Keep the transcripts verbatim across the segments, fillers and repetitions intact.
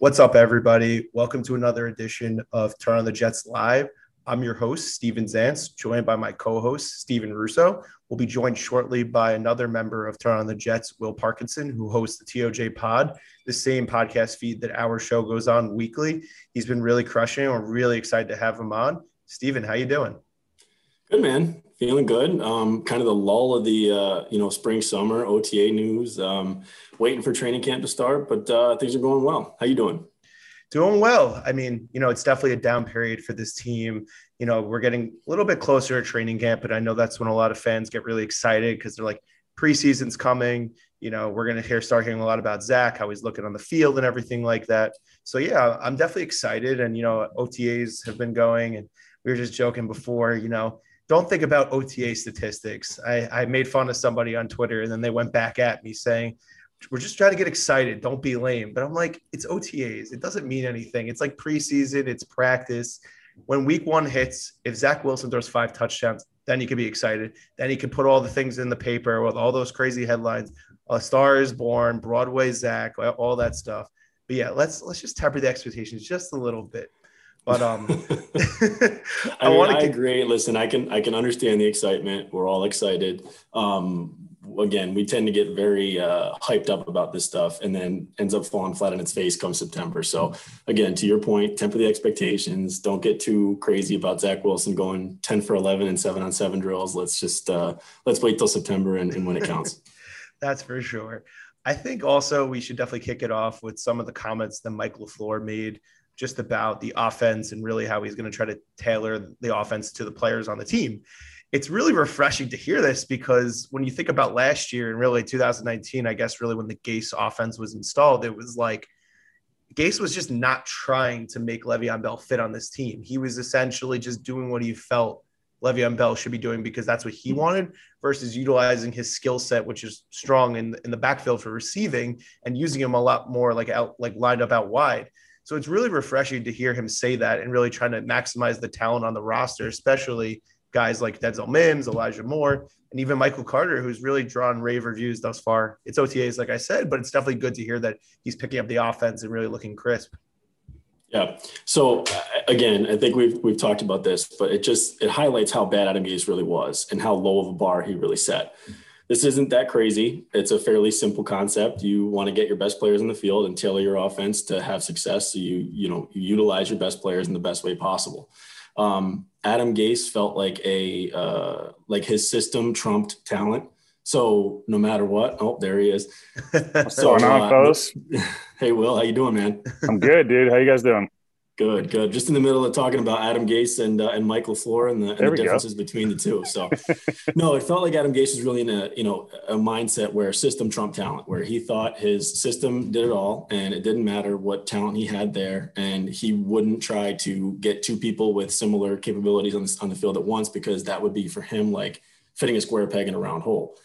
What's up, everybody? Welcome to another edition of Turn on the Jets Live. I'm your host, Steven Zance, joined by my co-host, Steven Russo. We'll be joined shortly by another member of Turn on the Jets, Will Parkinson, who hosts the T O J Pod, the same podcast feed that our show goes on weekly. He's been really crushing it. We're really excited to have him on. Steven, how you doing? Good, man. Feeling good. Um, kind of the lull of the, uh, you know, spring, summer, O T A news, um, waiting for training camp to start, but uh, things are going well. How you doing? Doing well. I mean, you know, it's definitely a down period for this team. You know, we're getting a little bit closer to training camp, but I know that's when a lot of fans get really excited because they're like, preseason's coming. You know, we're going to hear, start hearing a lot about Zach, how he's looking on the field and everything like that. So, yeah, I'm definitely excited. And, you know, O T As have been going, and we were just joking before, you know, don't think about O T A statistics. I, I made fun of somebody on Twitter, and then they went back at me saying, we're just trying to get excited. Don't be lame. But I'm like, it's O T As. It doesn't mean anything. It's like preseason. It's practice. When week one hits, if Zach Wilson throws five touchdowns, then you can be excited. Then you can put all the things in the paper with all those crazy headlines. A Star is Born, Broadway Zach, all that stuff. But yeah, let's let's just temper the expectations just a little bit. But um, I, I mean, want to agree. Listen, I can I can understand the excitement. We're all excited. Um, Again, we tend to get very uh, hyped up about this stuff and then ends up falling flat on its face come September. So, again, to your point, temper the expectations. Don't get too crazy about Zach Wilson going ten for eleven and seven on seven drills. Let's just uh, let's wait till September and, and when it counts. That's for sure. I think also we should definitely kick it off with some of the comments that Mike LaFleur made just about the offense and really how he's going to try to tailor the offense to the players on the team. It's really refreshing to hear this because when you think about last year and really two thousand nineteen, I guess really when the Gase offense was installed, it was like Gase was just not trying to make Le'Veon Bell fit on this team. He was essentially just doing what he felt Le'Veon Bell should be doing because that's what he wanted versus utilizing his skill set, which is strong in, in the backfield for receiving and using him a lot more like out, like lined up out wide. So it's really refreshing to hear him say that and really trying to maximize the talent on the roster, especially guys like Denzel Mims, Elijah Moore, and even Michael Carter, who's really drawn rave reviews thus far. It's O T As, like I said, but it's definitely good to hear that he's picking up the offense and really looking crisp. Yeah. So again, I think we've we've talked about this, but it just it highlights how bad Adam Gase really was and how low of a bar he really set. This isn't that crazy. It's a fairly simple concept. You want to get your best players in the field and tailor your offense to have success. So you you know you utilize your best players in the best way possible. Um, Adam Gase felt like a, uh, like his system trumped talent. So no matter what, oh, there he is. What's going on, fellas? Hey, Will, how you doing, man? I'm good, dude. How you guys doing? Good, good. Just in the middle of talking about Adam Gase and, uh, and Mike LaFleur and the, and the differences go. between the two. So no, it felt like Adam Gase was really in a, you know, a mindset where system trumped talent, where he thought his system did it all and it didn't matter what talent he had there. And he wouldn't try to get two people with similar capabilities on the, on the field at once, because that would be for him, like fitting a square peg in a round hole.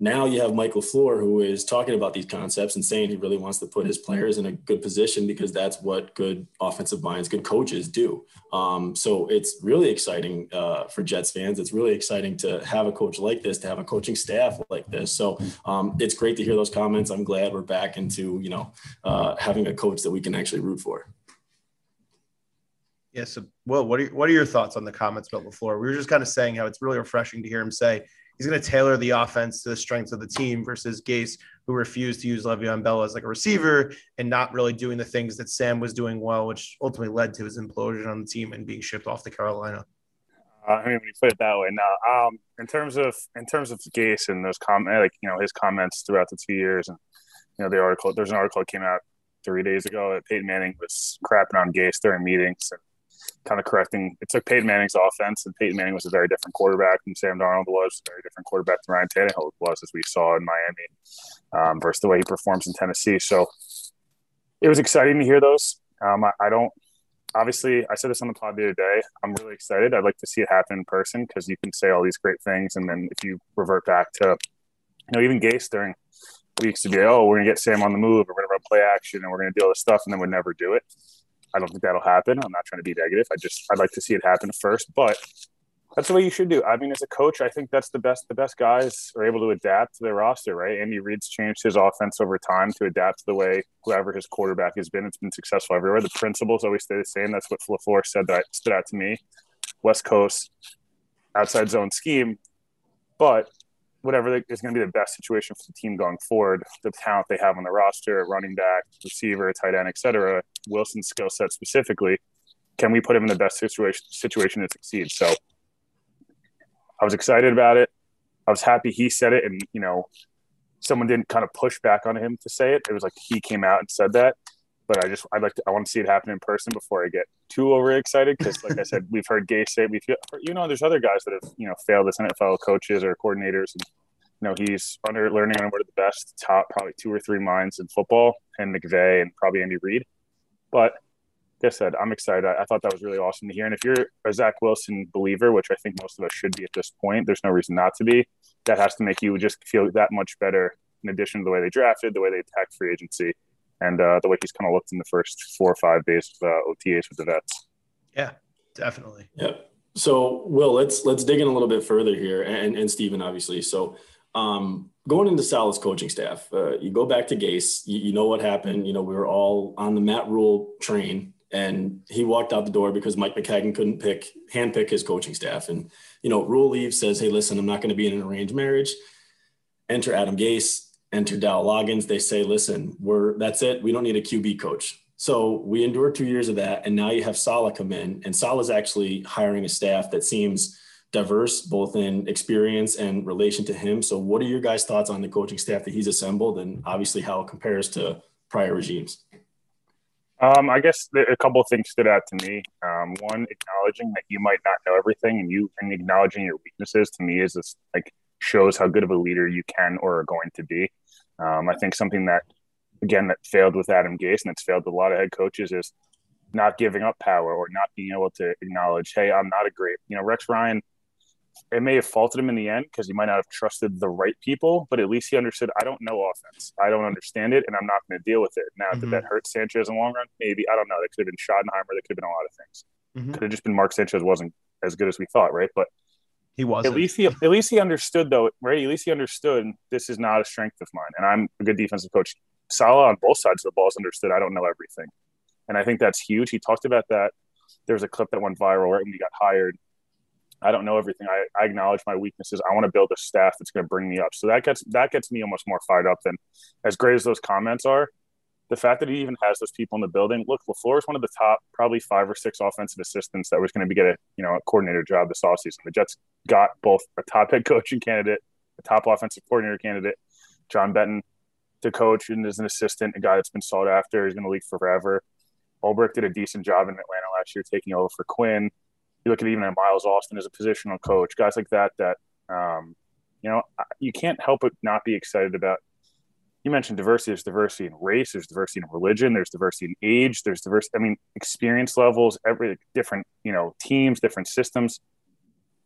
Now you have Mike LaFleur, who is talking about these concepts and saying he really wants to put his players in a good position because that's what good offensive minds, good coaches do. Um, so it's really exciting uh, for Jets fans. It's really exciting to have a coach like this, to have a coaching staff like this. So um, it's great to hear those comments. I'm glad we're back into, you know, uh, having a coach that we can actually root for. Yeah, so, Will, what are, what are your thoughts on the comments about LaFleur? We were just kind of saying how it's really refreshing to hear him say he's going to tailor the offense to the strengths of the team versus Gase, who refused to use Le'Veon Bell as like a receiver and not really doing the things that Sam was doing well, which ultimately led to his implosion on the team and being shipped off to Carolina. Uh, I mean, when you put it that way, no. Um, in terms of in terms of Gase and those comments, like you know his comments throughout the two years, and you know the article. There's an article that came out three days ago that Peyton Manning was crapping on Gase during meetings and kind of correcting. It took Peyton Manning's offense, and Peyton Manning was a very different quarterback than Sam Darnold was, a very different quarterback than Ryan Tannehill was, as we saw in Miami, um, versus the way he performs in Tennessee. So it was exciting to hear those. Um, I, I don't – obviously, I said this on the pod the other day. I'm really excited. I'd like to see it happen in person because you can say all these great things, and then if you revert back to – you know, even Gase during weeks to be, oh, we're going to get Sam on the move, or we're going to run play action, and we're going to do all this stuff, and then we'd never do it. I don't think that'll happen. I'm not trying to be negative. I just, I'd like to see it happen first, but That's the way you should do. I mean, as a coach, I think that's the best. The best guys are able to adapt to their roster, right? Andy Reid's changed his offense over time to adapt to the way whoever his quarterback has been. It's been successful everywhere. The principles always stay the same. That's what LaFleur said that stood out to me. West Coast, outside zone scheme, but whatever is going to be the best situation for the team going forward, the talent they have on the roster, running back, receiver, tight end, et cetera, Wilson's skill set specifically, can we put him in the best situation situation to succeed? So I was excited about it. I was happy he said it, and, you know, someone didn't kind of push back on him to say it. It was like he came out and said that. But I just, I'd like to, I want to see it happen in person before I get too overexcited. Because, like I said, we've heard Gase say, we've, you know, there's other guys that have, you know, failed as N F L coaches or coordinators. And, you know, he's under learning under one of the best top, probably two or three minds in football, and McVay and probably Andy Reid. But like I said, I'm excited. I, I thought that was really awesome to hear. And if you're a Zach Wilson believer, which I think most of us should be at this point, there's no reason not to be. That has to make you just feel that much better. In addition to the way they drafted, the way they attacked free agency. And uh, the way he's kind of looked in the first four or five days of uh, O T As with the vets. Yeah, definitely. Yeah. So, Will, let's let's dig in a little bit further here, and and Steven, obviously. So, um, going into Saleh's coaching staff, uh, you go back to Gase. You, you know what happened. You know, we were all on the Matt Rhule train, and he walked out the door because Mike Maccagnan couldn't pick handpick his coaching staff. And, you know, Rhule leaves, says, "Hey, listen, I'm not going to be in an arranged marriage." Enter Adam Gase. And to Dow Loggins, they say, listen, we're that's it. We don't need a Q B coach. So we endure two years of that. And now you have Saleh come in. And Saleh's actually hiring a staff that seems diverse, both in experience and relation to him. So what are your guys' thoughts on the coaching staff that he's assembled, and obviously how it compares to prior regimes? Um, I guess a couple of things stood out to me. Um, one, acknowledging that you might not know everything, and you and acknowledging your weaknesses, to me, is this, like, shows how good of a leader you can or are going to be. Um, I think something that, again, that failed with Adam Gase, and it's failed with a lot of head coaches, is not giving up power or not being able to acknowledge, hey, I'm not a great, you know, Rex Ryan, it may have faulted him in the end because he might not have trusted the right people, but at least he understood, I don't know offense. I don't understand it, and I'm not going to deal with it. Now, mm-hmm. did that hurt Sanchez in the long run? Maybe. I don't know. That could have been Schottenheimer. That could have been a lot of things. Mm-hmm. Could have just been Mark Sanchez wasn't as good as we thought, right? But He wasn't. At least he, at least he understood, though, right? At least he understood this is not a strength of mine, and I'm a good defensive coach. Saleh on both sides of the ball has understood I don't know everything, and I think that's huge. He talked about that. There was a clip that went viral right when he got hired. I don't know everything. I, I acknowledge my weaknesses. I want to build a staff that's going to bring me up. So that gets that gets me almost more fired up than, as great as those comments are, the fact that he even has those people in the building. Look, LaFleur is one of the top, probably five or six offensive assistants that was going to be get a you know a coordinator job this offseason. The Jets got both a top head coaching candidate, a top offensive coordinator candidate, John Benton to coach and as an assistant, a guy that's been sought after. He's going to leak forever. Ulbrich did a decent job in Atlanta last year, taking over for Quinn. You look at even at Miles Austin as a positional coach, guys like that. That um, you know, you can't help but not be excited about. You mentioned diversity. There's diversity in race. There's diversity in religion. There's diversity in age. There's diversity. I mean, experience levels, every different, you know, teams, different systems.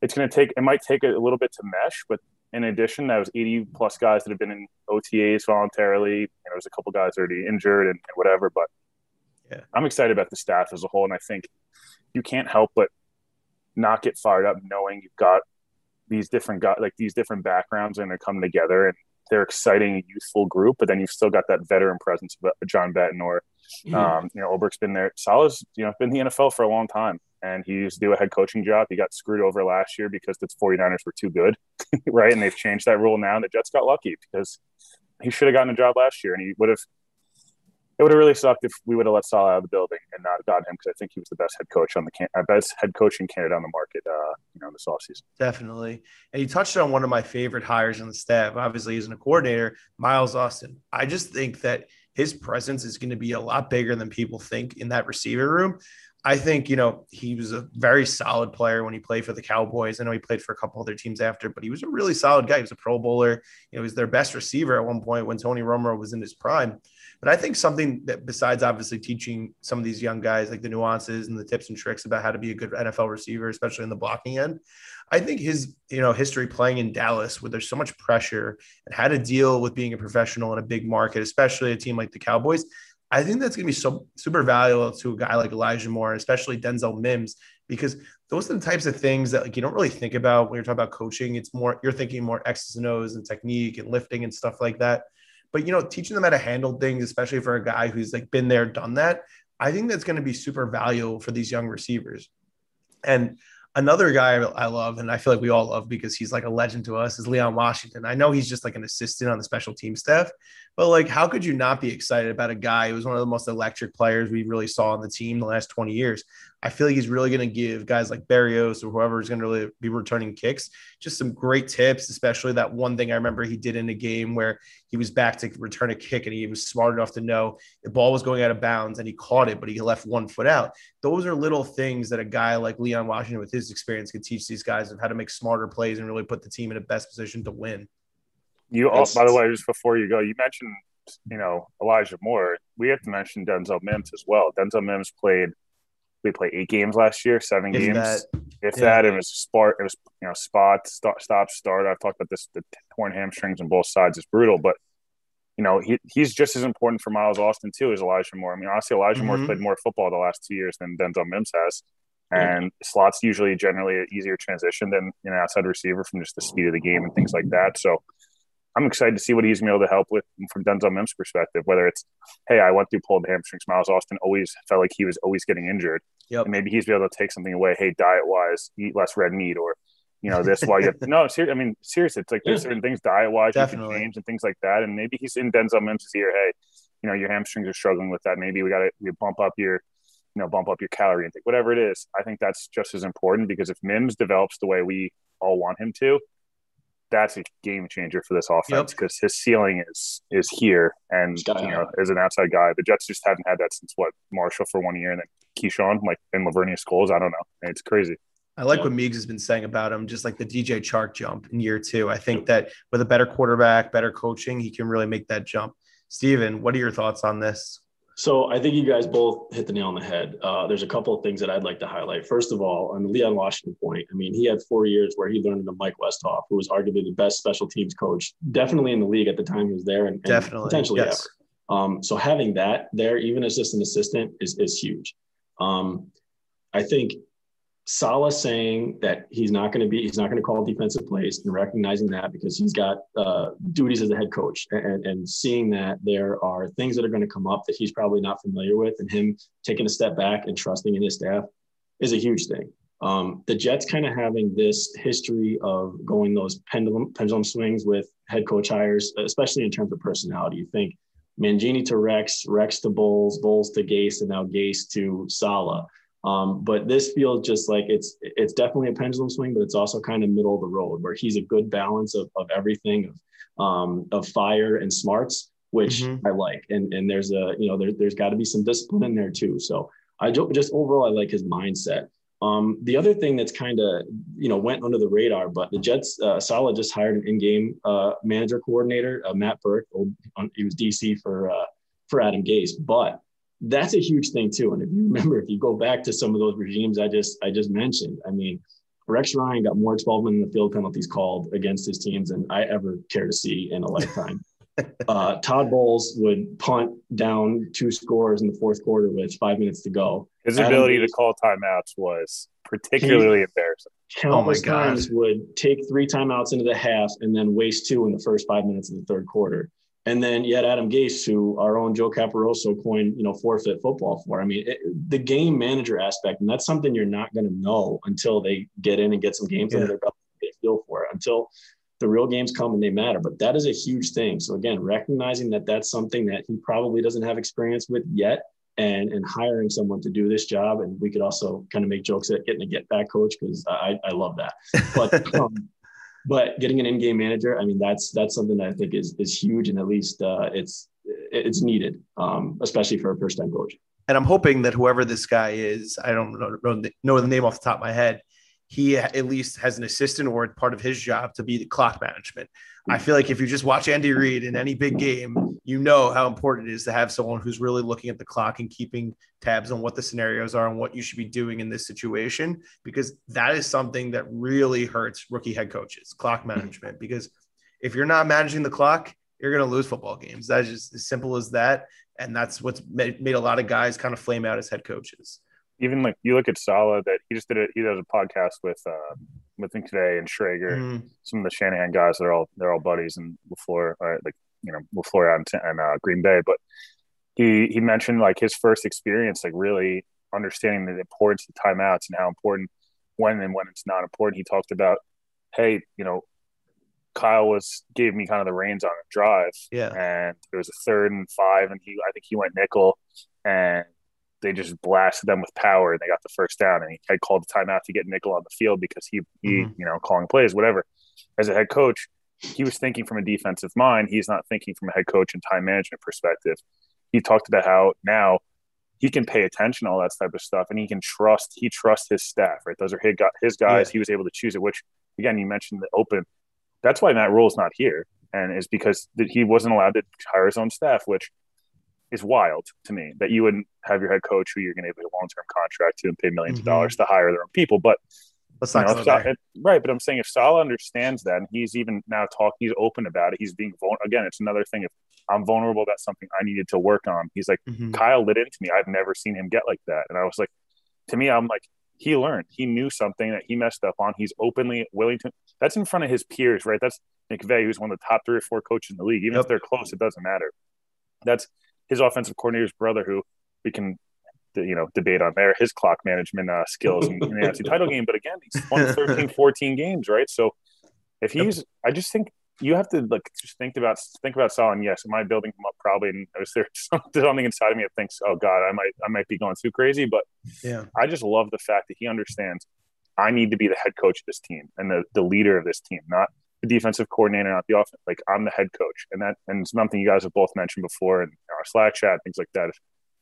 It's going to take, it might take a little bit to mesh, but in addition, that was eighty plus guys that have been in O T As voluntarily. You know, there's a couple guys already injured and, and whatever, but yeah, I'm excited about the staff as a whole. And I think you can't help but not get fired up knowing you've got these different guys, like these different backgrounds, and they're coming together, and they're exciting, youthful group, but then you've still got that veteran presence of John Benton or, yeah. um, you know, Ulbrich's been there. Saleh's, you know, been in the N F L for a long time, and he used to do a head coaching job. He got screwed over last year because the 49ers were too good, right? And they've changed that rule now, and the Jets got lucky because he should have gotten a job last year, and he would have – it would have really sucked if we would have let Saleh out of the building and not gotten him, because I think he was the best head coach on the can- – best head coach in Canada on the market, uh, you know, this offseason. Definitely. And you touched on one of my favorite hires on the staff, obviously, as a coordinator, Miles Austin. I just think that his presence is going to be a lot bigger than people think in that receiver room. I think, you know, he was a very solid player when he played for the Cowboys. I know he played for a couple other teams after, but he was a really solid guy. He was a Pro Bowler. You know, he was their best receiver at one point when Tony Romo was in his prime. But I think something that, besides obviously teaching some of these young guys like the nuances and the tips and tricks about how to be a good N F L receiver, especially in the blocking end, I think his, you know, history playing in Dallas, where there's so much pressure, and how to deal with being a professional in a big market, especially a team like the Cowboys, I think that's going to be so super valuable to a guy like Elijah Moore, especially Denzel Mims, because those are the types of things that like you don't really think about when you're talking about coaching. It's more, you're thinking more X's and O's and technique and lifting and stuff like that. But, you know, teaching them how to handle things, especially for a guy who's like been there, done that, I think that's going to be super valuable for these young receivers. And another guy I love, and I feel like we all love because he's like a legend to us, is Leon Washington. I know he's just like an assistant on the special team staff, but like, how could you not be excited about a guy who was one of the most electric players we really saw on the team the last twenty years? I feel like he's really going to give guys like Berrios or whoever is going to really be returning kicks just some great tips, especially that one thing I remember he did in a game where he was back to return a kick and he was smart enough to know the ball was going out of bounds and he caught it, but he left one foot out. Those are little things that a guy like Leon Washington with his experience could teach these guys of how to make smarter plays and really put the team in the best position to win. You all, by the way, just before you go, you mentioned, you know, Elijah Moore. We have to mention Denzel Mims as well. Denzel Mims played, we played eight games last year, seven if games. That, if yeah. that, it was spot, it was, you know, spot, stop, stop, start. I've talked about this, the torn hamstrings on both sides is brutal, but you know, he he's just as important for Miles Austin too as Elijah Moore. I mean, honestly, Elijah mm-hmm. Moore played more football the last two years than Denzel Mims has. And yeah. slots usually generally an easier transition than an outside receiver from just the speed of the game and things like that. So I'm excited to see what he's going to be able to help with from Denzel Mims' perspective, whether it's, hey, I went through pulled hamstrings. Miles Austin always felt like he was always getting injured. Yep. And maybe he's been able to take something away. Hey, diet-wise, eat less red meat or, you know, this while you have – no, ser- I mean, seriously, it's like there's yeah. certain things diet-wise you can change and things like that. And maybe he's in Denzel Mims' ear, hey, you know, your hamstrings are struggling with that. Maybe we got to we bump up your – you know, bump up your calorie intake, whatever it is. I think that's just as important because if Mims develops the way we all want him to, that's a game changer for this offense because yep. his ceiling is is here. And, you know, as an outside guy, the Jets just haven't had that since, what, Marshall for one year and then Keyshawn, like, and Lavernius Scholes. I don't know. It's crazy. I like what Meigs has been saying about him, just like the D J Chark jump in year two. I think that with a better quarterback, better coaching, he can really make that jump. Steven, what are your thoughts on this? So I think you guys both hit the nail on the head. Uh, there's a couple of things that I'd like to highlight. First of all, on the Leon Washington point, I mean, he had four years where he learned under Mike Westhoff, who was arguably the best special teams coach, definitely in the league at the time he was there and, and potentially yes. ever. Um, so having that there, even as just an assistant, is, is huge. Um, I think Saleh saying that he's not going to be, he's not going to call defensive plays and recognizing that because he's got uh, duties as a head coach and, and seeing that there are things that are going to come up that he's probably not familiar with and him taking a step back and trusting in his staff is a huge thing. Um, the Jets kind of having this history of going those pendulum, pendulum swings with head coach hires, especially in terms of personality. You think Mangini to Rex, Rex to Bowles, Bowles to Gase, and now Gase to Saleh. Um, but this feels just like it's it's definitely a pendulum swing, but it's also kind of middle of the road where he's a good balance of of everything, of um, of fire and smarts, which mm-hmm. I like. And and there's a you know there, there's got to be some discipline in there too. So I just overall I like his mindset. Um, the other thing that's kind of you know went under the radar, but the Jets uh, Saleh just hired an in-game uh, manager coordinator, uh, Matt Burke. Old, he was D C for uh, for Adam Gase, but. That's a huge thing too. And if you remember, if you go back to some of those regimes I just I just mentioned, I mean, Rex Ryan got more twelve men in the field penalties called against his teams than I ever care to see in a lifetime. uh, Todd Bowles would punt down two scores in the fourth quarter with five minutes to go. His Adam ability Gase, to call timeouts was particularly embarrassing. Countless oh times would take three timeouts into the half and then waste two in the first five minutes of the third quarter. And then you had Adam Gase, who our own Joe Caparoso coined, you know, forfeit football for. I mean, it, the game manager aspect, and that's something you're not going to know until they get in and get some games yeah. under their belt and get a feel for it, until the real games come and they matter. But that is a huge thing. So, again, recognizing that that's something that he probably doesn't have experience with yet and, and hiring someone to do this job. And we could also kind of make jokes at getting a get-back coach because I, I love that. But um, But getting an in-game manager, I mean, that's that's something that I think is is huge, and at least uh, it's it's needed, um, especially for a first-time coach. And I'm hoping that whoever this guy is, I don't know, know the name off the top of my head, he at least has an assistant or part of his job to be the clock management. I feel like if you just watch Andy Reid in any big game, you know how important it is to have someone who's really looking at the clock and keeping tabs on what the scenarios are and what you should be doing in this situation, because that is something that really hurts rookie head coaches, clock management, because if you're not managing the clock, you're going to lose football games. That's just as simple as that. And that's what's made a lot of guys kind of flame out as head coaches. even like you look at Saleh, that he just did it. He does a podcast with uh, with McVay and Schrager, mm. some of the Shanahan guys. They're all they're all buddies, and LaFleur, or like you know LaFleur out in, in uh, Green Bay. But he he mentioned like his first experience, like really understanding the importance of timeouts and how important when and when it's not important. He talked about, hey, you know, Kyle was gave me kind of the reins on a drive, yeah, and it was a third and five, and he I think he went nickel, and they just blasted them with power, and they got the first down. And he had called the timeout to get nickel on the field because he he mm-hmm. you know calling plays, whatever. As a head coach, he was thinking from a defensive mind. He's not thinking from a head coach and time management perspective. He talked about how now he can pay attention, all that type of stuff, and he can trust. He trusts his staff, right? Those are his, his guys. Yeah. He was able to choose it. Which again, you mentioned the open. That's why Matt Rhule is not here, and is because he wasn't allowed to hire his own staff, which is wild to me that you wouldn't have your head coach who you're going to give a long-term contract to and pay millions mm-hmm. of dollars to hire their own people. But let's not know, Saleh, right. But I'm saying if Saleh understands that, and he's even now talking, he's open about it. He's being vulnerable. Again, it's another thing. If I'm vulnerable about something I needed to work on, he's like, mm-hmm. Kyle lit into me. I've never seen him get like that. And I was like, to me, I'm like, he learned, he knew something that he messed up on. He's openly willing to, that's in front of his peers, right? That's McVay, who's one of the top three or four coaches in the league. Even yep. if they're close, it doesn't matter. That's his offensive coordinator's brother, who we can, you know, debate on there, his clock management uh, skills in the N F C title game. But again, he's won thirteen, fourteen games, right? So if he's, I just think you have to like just think about think about Saleh. And yes, am I building him up? Probably. And is there something inside of me that thinks, oh God, I might I might be going too crazy. But yeah, I just love the fact that he understands I need to be the head coach of this team and the, the leader of this team, not the defensive coordinator, not the offense. Like, I'm the head coach, and that and something you guys have both mentioned before in our Slack chat, things like that.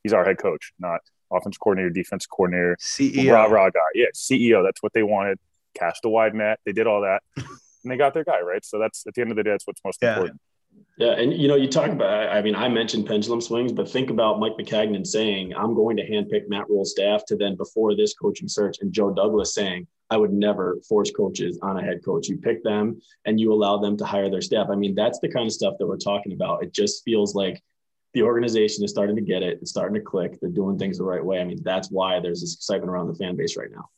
He's our head coach, not offense coordinator, defense coordinator, C E O, rah rah guy. Yeah, C E O. That's what they wanted. Cast a wide net. They did all that. And they got their guy, right? So that's, at the end of the day, that's what's most yeah. important. Yeah, and, you know, you talk about, I mean, I mentioned pendulum swings, but think about Mike Maccagnan saying, I'm going to handpick Matt Rhule's staff, to then before this coaching search, and Joe Douglas saying, I would never force coaches on a head coach. You pick them and you allow them to hire their staff. I mean, that's the kind of stuff that we're talking about. It just feels like the organization is starting to get it. It's starting to click. They're doing things the right way. I mean, that's why there's this excitement around the fan base right now.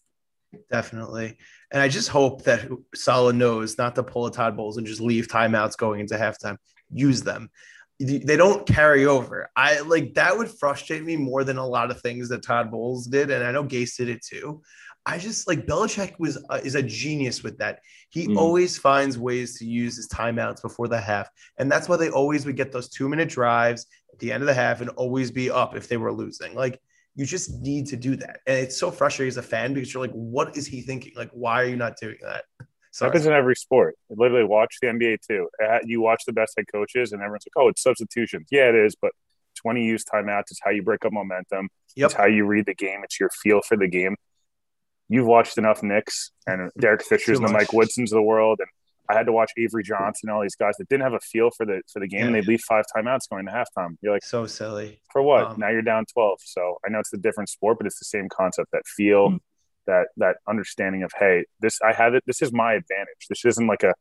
Definitely. And I just hope that Saleh knows not to pull a Todd Bowles and just leave timeouts going into halftime. Use them. They don't carry over. I like that would frustrate me more than a lot of things that Todd Bowles did. And I know Gase did it too. I just like Belichick was uh, is a genius with that. He mm. always finds ways to use his timeouts before the half. And that's why they always would get those two minute drives at the end of the half and always be up if they were losing. Like, you just need to do that. And it's so frustrating as a fan because you're like, what is he thinking? Like, why are you not doing that? Sorry. Happens in every sport. Literally, watch the N B A too. You watch the best head coaches and everyone's like, oh, it's substitutions. Yeah, it is. But it's when you use timeouts. It's how you break up momentum. Yep. It's how you read the game. It's your feel for the game. You've watched enough Knicks and Derek Fishers and the Mike Woodsons of the world. And I had to watch Avery Johnson, all these guys that didn't have a feel for the for the game, yeah. and they'd leave five timeouts going to halftime. You're like, so silly. For what? Um, now you're down twelve. So I know it's a different sport, but it's the same concept, that feel, mm-hmm. that that understanding of, hey, this I have it. This is my advantage. This isn't like a,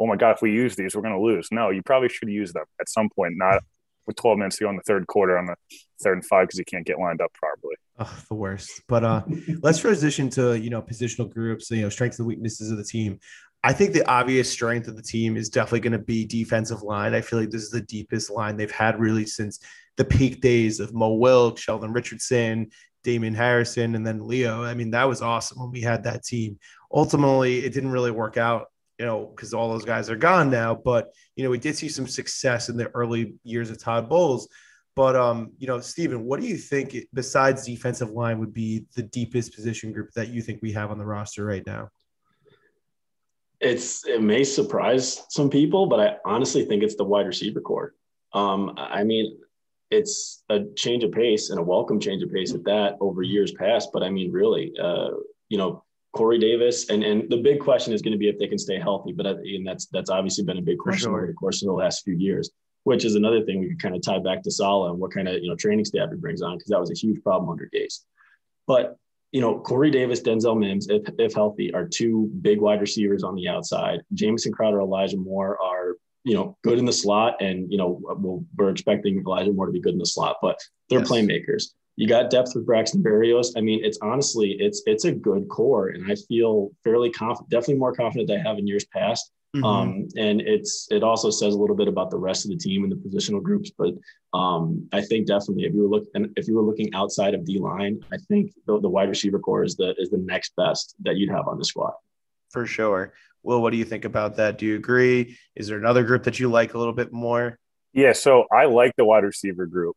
oh my God, if we use these, we're going to lose. No, you probably should use them at some point, not with twelve minutes to go in the third quarter on the third and five because you can't get lined up properly. Oh, the worst. But uh, let's transition to, you know, positional groups, you know, strengths and weaknesses of the team. I think the obvious strength of the team is definitely going to be defensive line. I feel like this is the deepest line they've had really since the peak days of Mo Wilk, Sheldon Richardson, Damon Harrison, and then Leo. I mean, that was awesome when we had that team. Ultimately, it didn't really work out, you know, because all those guys are gone now. But, you know, we did see some success in the early years of Todd Bowles. But, um, you know, Steven, what do you think, besides defensive line, would be the deepest position group that you think we have on the roster right now? It's it may surprise some people, but I honestly think it's the wide receiver core. Um, I mean, it's a change of pace and a welcome change of pace at that over years past. But I mean, really, uh, you know, Corey Davis, and and the big question is going to be if they can stay healthy. But I, and that's that's obviously been a big question over the course of the last few years, which is another thing we can kind of tie back to Saleh and what kind of you know training staff he brings on, because that was a huge problem under Gase. But you know, Corey Davis, Denzel Mims, if, if healthy, are two big wide receivers on the outside. Jamison Crowder, Elijah Moore are, you know, good in the slot. And, you know, we'll, we're expecting Elijah Moore to be good in the slot, but they're yes. playmakers. You got depth with Braxton Berrios. I mean, it's honestly, it's it's a good core, and I feel fairly confident, definitely more confident than I have in years past. Mm-hmm. Um, and it's it also says a little bit about the rest of the team and the positional groups. But um, I think definitely if you were look and if you were looking outside of D line, I think the, the wide receiver core is the is the next best that you'd have on the squad. For sure. Will, what do you think about that? Do you agree? Is there another group that you like a little bit more? Yeah, so I like the wide receiver group.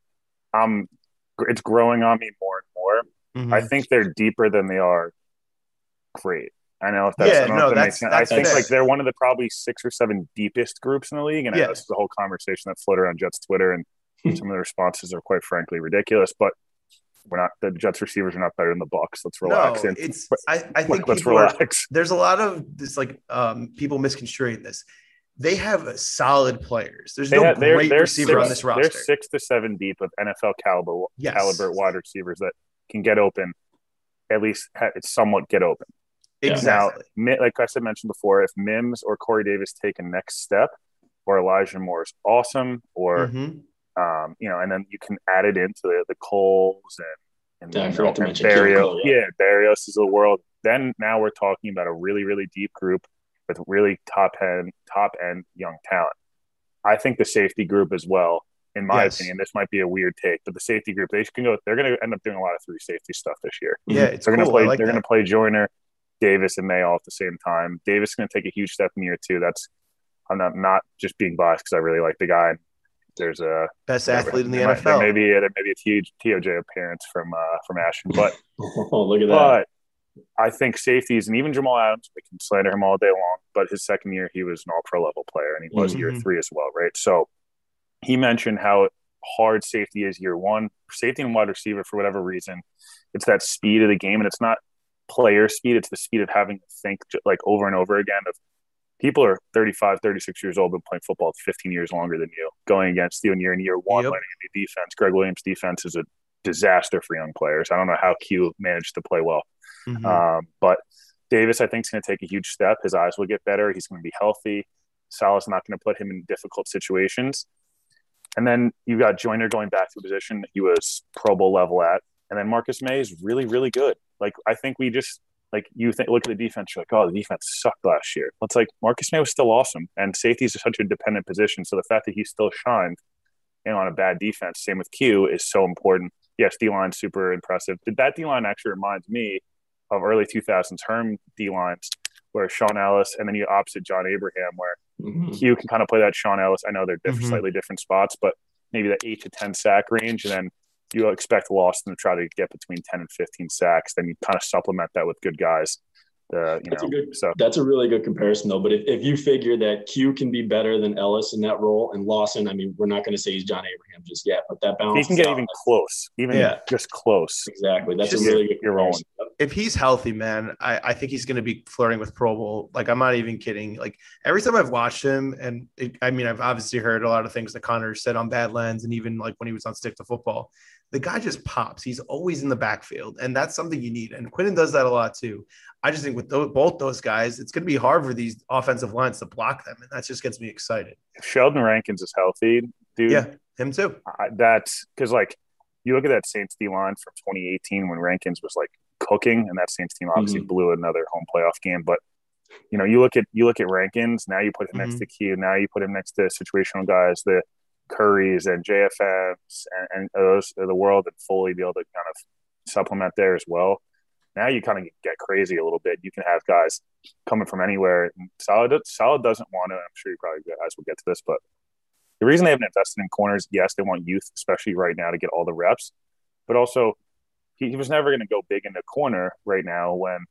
Um, it's growing on me more and more. Mm-hmm. I think they're deeper than they are great. I know if that's yeah, no, that that's, makes sense. That's I think fair. Like they're one of the probably six or seven deepest groups in the league. And yeah. I know this is a whole conversation that floated around Jets Twitter, and some of the responses are quite frankly ridiculous. But we're not the Jets receivers are not better than the Bucs. Let's relax. No, and, it's I, I think let's relax. Are, there's a lot of this like um, people misconstruing this. They have solid players. There's they no have, they're, great they're receiver six, on this roster. They're six to seven deep of N F L caliber, yes. caliber wide receivers that can get open, at least somewhat get open. Exactly. Now, like I said, mentioned before, if Mims or Corey Davis take a next step, or Elijah Moore is awesome, or mm-hmm. um, you know, and then you can add it into the, the Coles and, and, and, and Berrios. Yeah, Berrios is the world. Then now we're talking about a really, really deep group with really top end, top end young talent. I think the safety group as well, in my yes. opinion, this might be a weird take, but the safety group, they can go, they're going to end up doing a lot of three safety stuff this year. Yeah, it's they're cool. Gonna play, like they're going to play Joyner, Davis, and May all at the same time. Davis is going to take a huge step in year two. That's I'm not, not just being biased because I really like the guy. There's a best whatever, athlete in the N F L. Might, there may be there may be a huge T O J appearance from uh, from Ashton, but oh, look at that. But I think safeties and even Jamal Adams, we can slander him all day long, but his second year he was an all-pro level player, and he was mm-hmm. year three as well, right? So he mentioned how hard safety is year one. Safety and wide receiver, for whatever reason, it's that speed of the game, and it's not player speed. It's the speed of having to think like over and over again of people are thirty-five, thirty-six years old and playing football fifteen years longer than you, going against you and you're in year one, yep. learning a new defense. Greg Williams' defense is a disaster for young players. I don't know how Q managed to play well. Mm-hmm. Um, but Davis, I think, is going to take a huge step. His eyes will get better. He's going to be healthy. Salah's not going to put him in difficult situations. And then you've got Joyner going back to the position that he was Pro Bowl level at. And then Marcus Maye is really, really good. Like, I think we just, like, you think, look at the defense, you're like, oh, the defense sucked last year. Well, it's like Marcus Maye was still awesome. And safeties are such a dependent position. So the fact that he still shined, you know, on a bad defense, same with Q, is so important. Yes, D-line's super impressive. But that D-line actually reminds me of early two thousands Herm D-lines, where Sean Ellis, and then you opposite John Abraham, where mm-hmm. Q can kind of play that Sean Ellis. I know they're different, mm-hmm. slightly different spots, but maybe that eight to ten sack range, and then you expect Austin to try to get between ten and fifteen sacks. Then you kind of supplement that with good guys. Uh, you that's, know, a good, so. That's a really good comparison, though. But if, if you figure that Q can be better than Ellis in that role, and Lawson, I mean, we're not going to say he's John Abraham just yet, but that balance. He can get out. Even close, even yeah. just close. Exactly. That's just, a really good comparison. If he's healthy, man, I, I think he's going to be flirting with Pro Bowl. Like, I'm not even kidding. Like, every time I've watched him, and it, I mean, I've obviously heard a lot of things that Connor said on Badlands, and even like when he was on Stick to Football. The guy just pops. He's always in the backfield, and that's something you need. And Quinnen does that a lot too. I just think with those, both those guys, it's going to be hard for these offensive lines to block them, and that just gets me excited. If Sheldon Rankins is healthy, dude. Yeah, him too. I, that's because, like, you look at that Saints D-line from twenty eighteen when Rankins was, like, cooking, and that Saints team obviously mm-hmm. blew another home playoff game. But, you know, you look at you look at Rankins, now you put him mm-hmm. next to Q, now you put him next to situational guys, the – Currys and J F Ms and, and those of the world, and fully be able to kind of supplement there as well. Now you kind of get crazy a little bit. You can have guys coming from anywhere. Salah, Salah doesn't want to. I'm sure you probably guys will get to this, but the reason they haven't invested in corners, yes, they want youth, especially right now, to get all the reps. But also, he, he was never going to go big in the corner right now when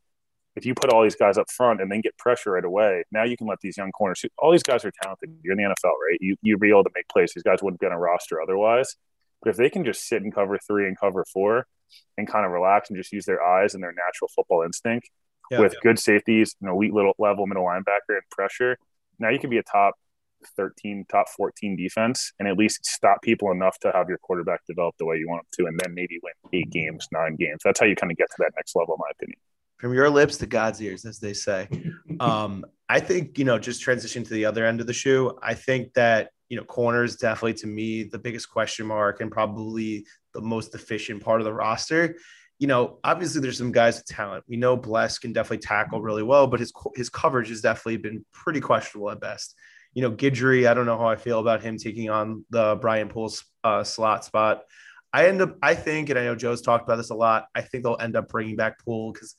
if you put all these guys up front and then get pressure right away, now you can let these young corners – all these guys are talented. You're in the N F L, right? You, you'd be able to make plays. These guys wouldn't be on a roster otherwise. But if they can just sit in cover three and cover four and kind of relax and just use their eyes and their natural football instinct yeah, with yeah. good safeties, an elite little level middle linebacker and pressure, now you can be a top thirteen, top fourteen defense and at least stop people enough to have your quarterback develop the way you want them to, and then maybe win eight games, nine games. That's how you kind of get to that next level, in my opinion. From your lips to God's ears, as they say. Um, I think, you know, just transition to the other end of the shoe. I think that, you know, corners definitely, to me, the biggest question mark and probably the most efficient part of the roster. You know, obviously there's some guys with talent. We know Bless can definitely tackle really well, but his his coverage has definitely been pretty questionable at best. You know, Guidry, I don't know how I feel about him taking on the Brian Poole's uh, slot spot. I end up, I think, and I know Joe's talked about this a lot, I think they'll end up bringing back Poole because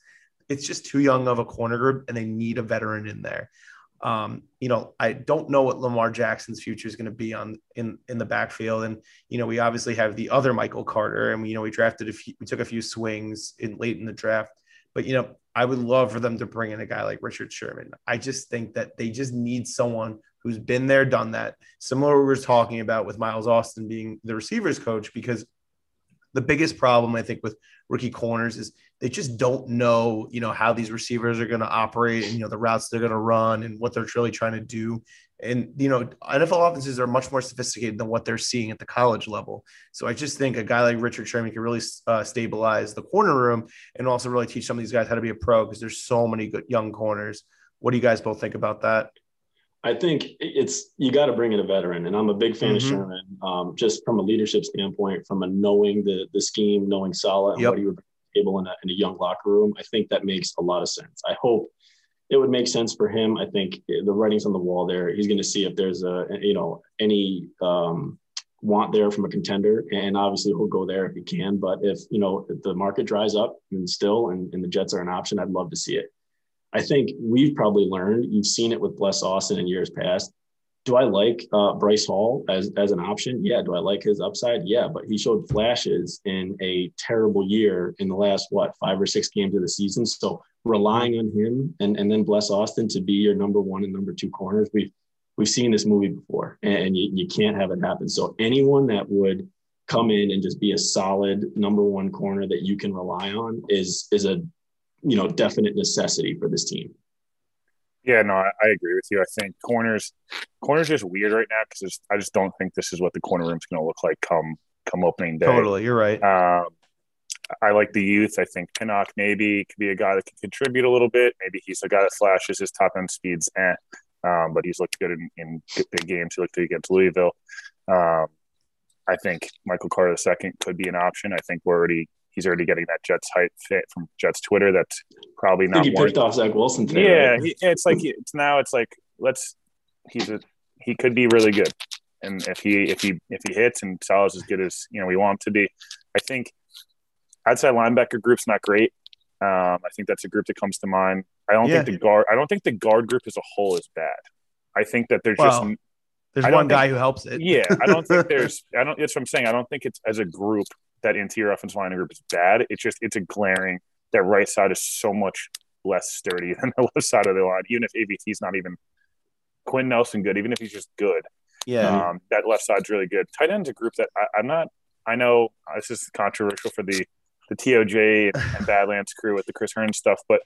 it's just too young of a corner group and they need a veteran in there. Um, you know, I don't know what Lamar Jackson's future is going to be on in, in the backfield. And, you know, we obviously have the other Michael Carter and, you know, we drafted a few, we took a few swings in late in the draft, but, you know, I would love for them to bring in a guy like Richard Sherman. I just think that they just need someone who's been there, done that. Similar to what we were talking about with Miles Austin being the receivers coach, because the biggest problem, I think, with rookie corners is they just don't know, you know, how these receivers are going to operate and, you know, the routes they're going to run and what they're really trying to do. And, you know, N F L offenses are much more sophisticated than what they're seeing at the college level. So I just think a guy like Richard Sherman can really uh, stabilize the corner room and also really teach some of these guys how to be a pro because there's so many good young corners. What do you guys both think about that? I think it's, you got to bring in a veteran, and I'm a big fan mm-hmm. of Sherman, um, just from a leadership standpoint, from a knowing the the scheme, knowing Saleh and yep. what he would bring to the table in a, in a young locker room. I think that makes a lot of sense. I hope it would make sense for him. I think the writing's on the wall there. He's going to see if there's a, you know, any um, want there from a contender, and obviously he'll go there if he can. But if, you know, if the market dries up and still, and, and the Jets are an option, I'd love to see it. I think we've probably learned, you've seen it with Bless Austin in years past. Do I like uh, Bryce Hall as, as an option? Yeah. Do I like his upside? Yeah. But he showed flashes in a terrible year in the last, what, five or six games of the season. So relying on him and, and then Bless Austin to be your number one and number two corners. We've, we've seen this movie before, and you, you can't have it happen. So anyone that would come in and just be a solid number one corner that you can rely on is, is a, you know, definite necessity for this team. Yeah, no, I, I agree with you. I think corners, corners just weird right now because I just don't think this is what the corner room's going to look like come come opening day. Totally, you're right. Um, I like the youth. I think Pinnock maybe could be a guy that can contribute a little bit. Maybe he's a guy that flashes his top end speeds, eh, um, but he's looked good in, in big games. He looked good against Louisville. Um, I think Michael Carter the second could be an option. I think we're already. He's already getting that Jets hype fit from Jets Twitter. That's probably not. I think he picked off Zach Wilson today. Yeah, right? he, it's like it's now. It's like let's. He's a, he could be really good, and if he if he if he hits and Saleh's as good as you know we want him to be, I think outside linebacker group's not great. Um, I think that's a group that comes to mind. I don't yeah. think the guard. I don't think the guard group as a whole is bad. I think that there's wow. just there's one think, guy who helps it. Yeah, I don't think there's. I don't. That's what I'm saying. I don't think it's as a group. That interior offensive line group is bad. It's just, it's a glaring, that right side is so much less sturdy than the left side of the line. Even if A B T's not even Quinn Nelson good, even if he's just good. Yeah. Um, that left side's really good. Tight end's a group that I, I'm not, I know this is controversial for the, the T O J and, and Badlands crew with the Chris Herndon stuff, but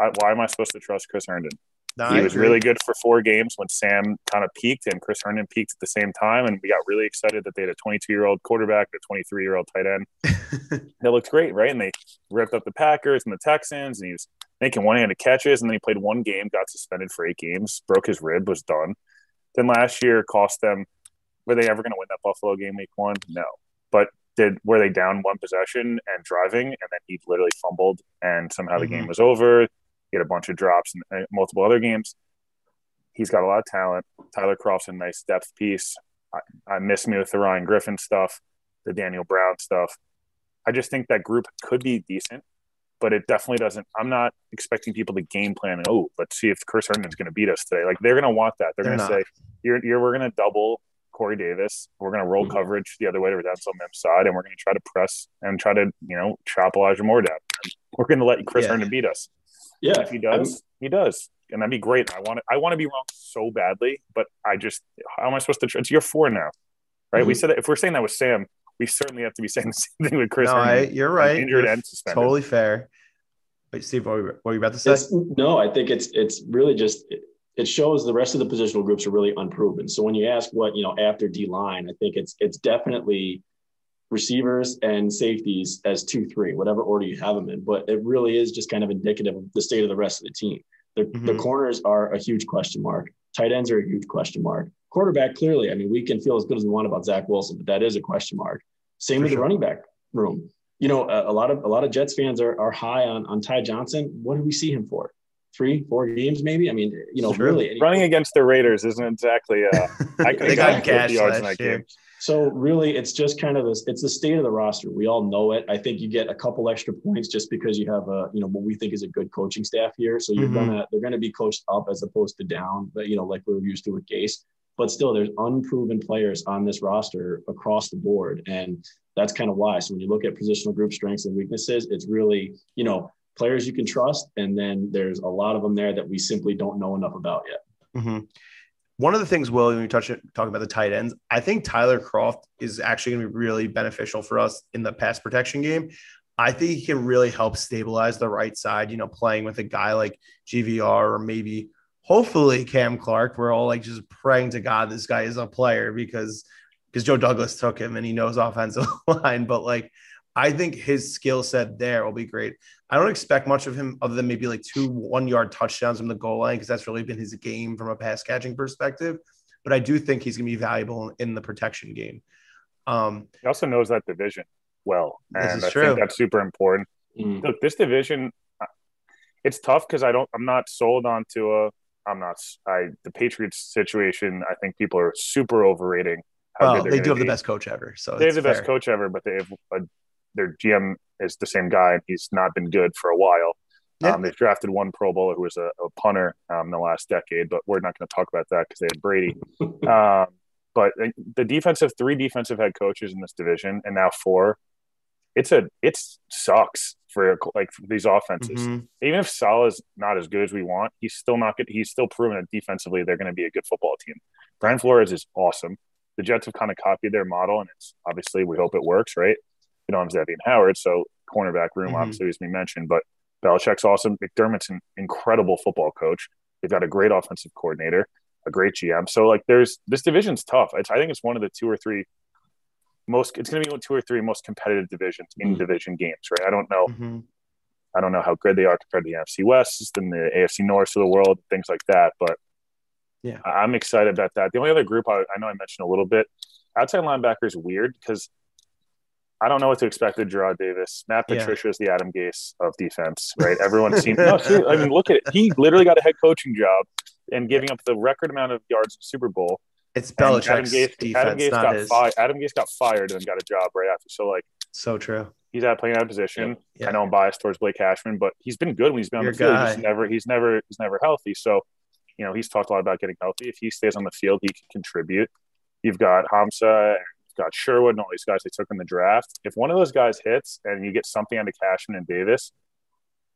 I, why am I supposed to trust Chris Herndon? No, he I was agree. really good for four games when Sam kind of peaked and Chris Herndon peaked at the same time. And we got really excited that they had a twenty-two-year-old quarterback and a twenty-three-year-old tight end. That looked great, right? And they ripped up the Packers and the Texans, and he was making one-handed catches. And then he played one game, got suspended for eight games, broke his rib, was done. Then last year cost them – were they ever going to win that Buffalo game week one? No. But did were they down one possession and driving, and then he literally fumbled, and somehow the mm-hmm. game was over. Get a bunch of drops and multiple other games. He's got a lot of talent. Tyler Croft's a nice depth piece. I, I miss me with the Ryan Griffin stuff, the Daniel Brown stuff. I just think that group could be decent, but it definitely doesn't. I'm not expecting people to game plan. And, oh, let's see if Chris Herndon's going to beat us today. Like they're going to want that. They're, they're going to say, "You're, you're we're going to double Corey Davis. We're going to roll mm-hmm. coverage the other way to Denzel Mims' side, and we're going to try to press and try to you know chop Elijah Moore down. We're going to let Chris yeah. Herndon beat us." Yeah, if he does, I'm, he does, and that'd be great. I want to, I want to be wrong so badly, but I just, how am I supposed to? It's year four now, right? Mm-hmm. We said that if we're saying that with Sam, we certainly have to be saying the same thing with Chris. No, I, you're right. Injured and suspended. Totally fair. Wait, Steve, what were, what were you about to say? It's, no, I think it's it's really just it shows the rest of the positional groups are really unproven. So when you ask what you know after D line, I think it's it's definitely. Receivers and safeties as two, three, whatever order you have them in. But it really is just kind of indicative of the state of the rest of the team. The, mm-hmm. the corners are a huge question mark. Tight ends are a huge question mark. Quarterback, clearly, I mean, we can feel as good as we want about Zach Wilson, but that is a question mark. Same with sure. the running back room. You know, a, a lot of a lot of Jets fans are are high on on Ty Johnson. What do we see him for? Three, four games, maybe. I mean, you know, sure. really running against the Raiders isn't exactly. Uh, I could have gotten fifty yards in that game. So really, it's just kind of this. It's the state of the roster. We all know it. I think you get a couple extra points just because you have a, you know, what we think is a good coaching staff here. So you're mm-hmm. gonna they're gonna be coached up as opposed to down. But you know, like we were used to with Gase. But still, there's unproven players on this roster across the board, and that's kind of why. So when you look at positional group strengths and weaknesses, it's really, you know, players you can trust, and then there's a lot of them there that we simply don't know enough about yet. Mm-hmm. One of the things, Will, when you touch it, talk about the tight ends, I think Tyler Kroft is actually going to be really beneficial for us in the pass protection game. I think he can really help stabilize the right side, you know, playing with a guy like G V R or maybe hopefully Cam Clark. We're all like just praying to God this guy is a player because because Joe Douglas took him and he knows offensive line, but like, I think his skill set there will be great. I don't expect much of him other than maybe like two one-yard touchdowns from the goal line because that's really been his game from a pass-catching perspective. But I do think he's going to be valuable in the protection game. Um, he also knows that division well, and this is I true. think that's super important. Mm-hmm. Look, this division, it's tough because I don't, I'm not sold on Tua. I'm not. I the Patriots situation. I think people are super overrating. How well, good they do have be. the best coach ever. So they have the fair. best coach ever, but they have a their G M is the same guy, and he's not been good for a while. Yeah. Um, they've drafted one Pro Bowler who was a, a punter um, in the last decade, but we're not going to talk about that because they had Brady. um, but the defensive three defensive head coaches in this division, and now four, it's a it sucks for like for these offenses. Mm-hmm. Even if Salah's not as good as we want, he's still not good. He's still proven that defensively they're going to be a good football team. Brian Flores is awesome. The Jets have kind of copied their model, and it's obviously we hope it works, right? You know, I'm Zavi and Howard, so cornerback room mm-hmm. obviously has been mentioned, but Belichick's awesome. McDermott's an incredible football coach. They've got a great offensive coordinator, a great G M. So, like, there's this division's tough. It's, I think it's one of the two or three most. It's going to be two or three most competitive divisions in mm-hmm. division games, right? I don't know. Mm-hmm. I don't know how good they are compared to the N F C West and the A F C North of the world, things like that. But yeah, I'm excited about that. The only other group I, I know I mentioned a little bit, outside linebacker is weird because I don't know what to expect of Gerard Davis. Matt Patricia yeah. is the Adam Gase of defense, right? Everyone seems – no, I mean, look at it. He literally got a head coaching job and giving up the record amount of yards in the Super Bowl. It's Belichick's defense, Adam Gase, not his. Fi- Adam Gase got fired and got a job right after. So, like – so true. He's out playing out of position. Yep. Yep. I know I'm biased towards Blake Cashman, but he's been good when he's been on Your the field. He's never, he's, never, he's never healthy. So, you know, he's talked a lot about getting healthy. If he stays on the field, he can contribute. You've got Hamza – got Sherwood and all these guys they took in the draft. If one of those guys hits and you get something out of Cashman and Davis,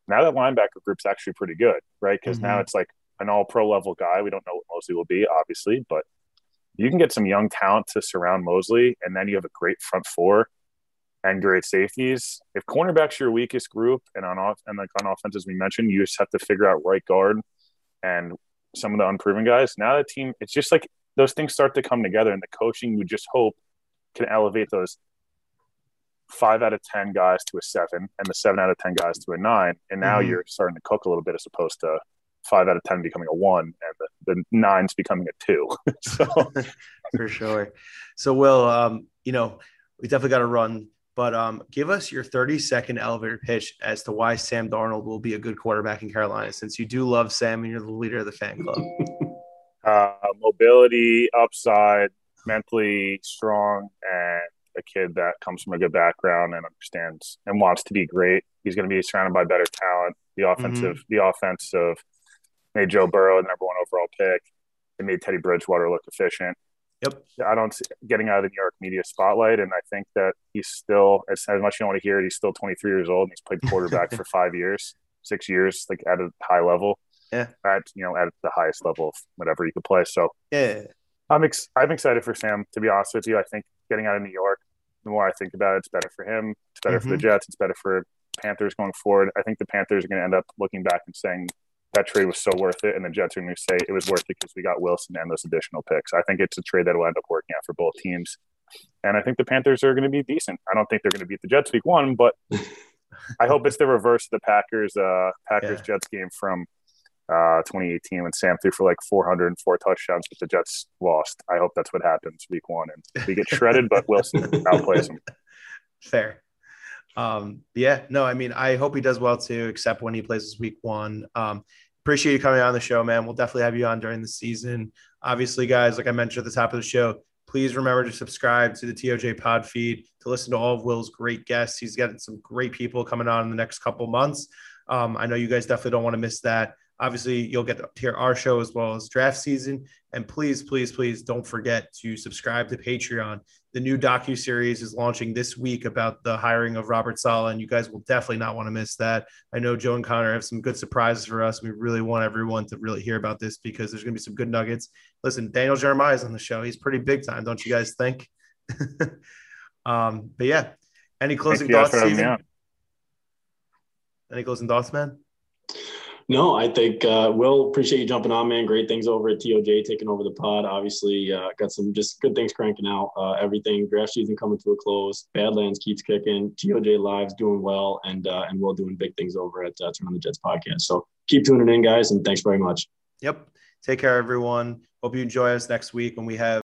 now that linebacker group's actually pretty good, right? Because mm-hmm. now it's like an all-pro level guy. We don't know what Mosley will be, obviously, but you can get some young talent to surround Mosley, and then you have a great front four and great safeties. If cornerback's your weakest group, and on off and like on offense, as we mentioned, you just have to figure out right guard and some of the unproven guys. Now the team, it's just like those things start to come together, and the coaching, you just hope, can elevate those five out of ten guys to a seven and the seven out of ten guys to a nine. And now mm-hmm. you're starting to cook a little bit as opposed to five out of ten becoming a one and the, the nine's becoming a two. So for sure. So Will, um, you know, we definitely got to run, but um, give us your thirty second elevator pitch as to why Sam Darnold will be a good quarterback in Carolina, since you do love Sam and you're the leader of the fan club. uh, mobility, upside, mentally strong, and a kid that comes from a good background and understands and wants to be great. He's going to be surrounded by better talent. The offensive, mm-hmm. the offense of made Joe Burrow the number one overall pick. It made Teddy Bridgewater look efficient. Yep. I don't see getting out of the New York media spotlight, and I think that he's still, as, as much as you don't want to hear it, he's still twenty-three years old and he's played quarterback for five years, six years, like at a high level. Yeah. At you know at the highest level of whatever you could play. So yeah. I'm ex- I'm excited for Sam, to be honest with you. I think getting out of New York, the more I think about it, it's better for him. It's better mm-hmm. for the Jets. It's better for Panthers going forward. I think the Panthers are going to end up looking back and saying that trade was so worth it, and the Jets are going to say it was worth it because we got Wilson and those additional picks. I think it's a trade that will end up working out for both teams. And I think the Panthers are going to be decent. I don't think they're going to beat the Jets week one, but I hope it's the reverse of the Packers, uh, Packers-Jets yeah. game from – Uh, twenty eighteen when Sam threw for like four hundred four touchdowns, but the Jets lost. I hope that's what happens week one and we get shredded, but Wilson outplays him. Fair. Um, yeah, no, I mean, I hope he does well too, except when he plays this week one. Um, appreciate you coming on the show, man. We'll definitely have you on during the season. Obviously, guys, like I mentioned at the top of the show, please remember to subscribe to the T O J pod feed, to listen to all of Will's great guests. He's got some great people coming on in the next couple months. Um, I know you guys definitely don't want to miss that. Obviously, you'll get to hear our show as well as draft season. And please, please, please don't forget to subscribe to Patreon. The new docuseries is launching this week about the hiring of Robert Saleh, and you guys will definitely not want to miss that. I know Joe and Connor have some good surprises for us. We really want everyone to really hear about this because there's going to be some good nuggets. Listen, Daniel Jeremiah is on the show. He's pretty big time, don't you guys think? um, but, yeah, any closing thoughts, Steven? Any closing thoughts, man? No, I think, uh, Will, appreciate you jumping on, man. Great things over at T O J, taking over the pod. Obviously, uh, got some just good things cranking out. Uh, everything, draft season coming to a close. Badlands keeps kicking. T O J Live's doing well, and uh, and Will doing big things over at uh, Turn on the Jets podcast. So keep tuning in, guys, and thanks very much. Yep. Take care, everyone. Hope you enjoy us next week when we have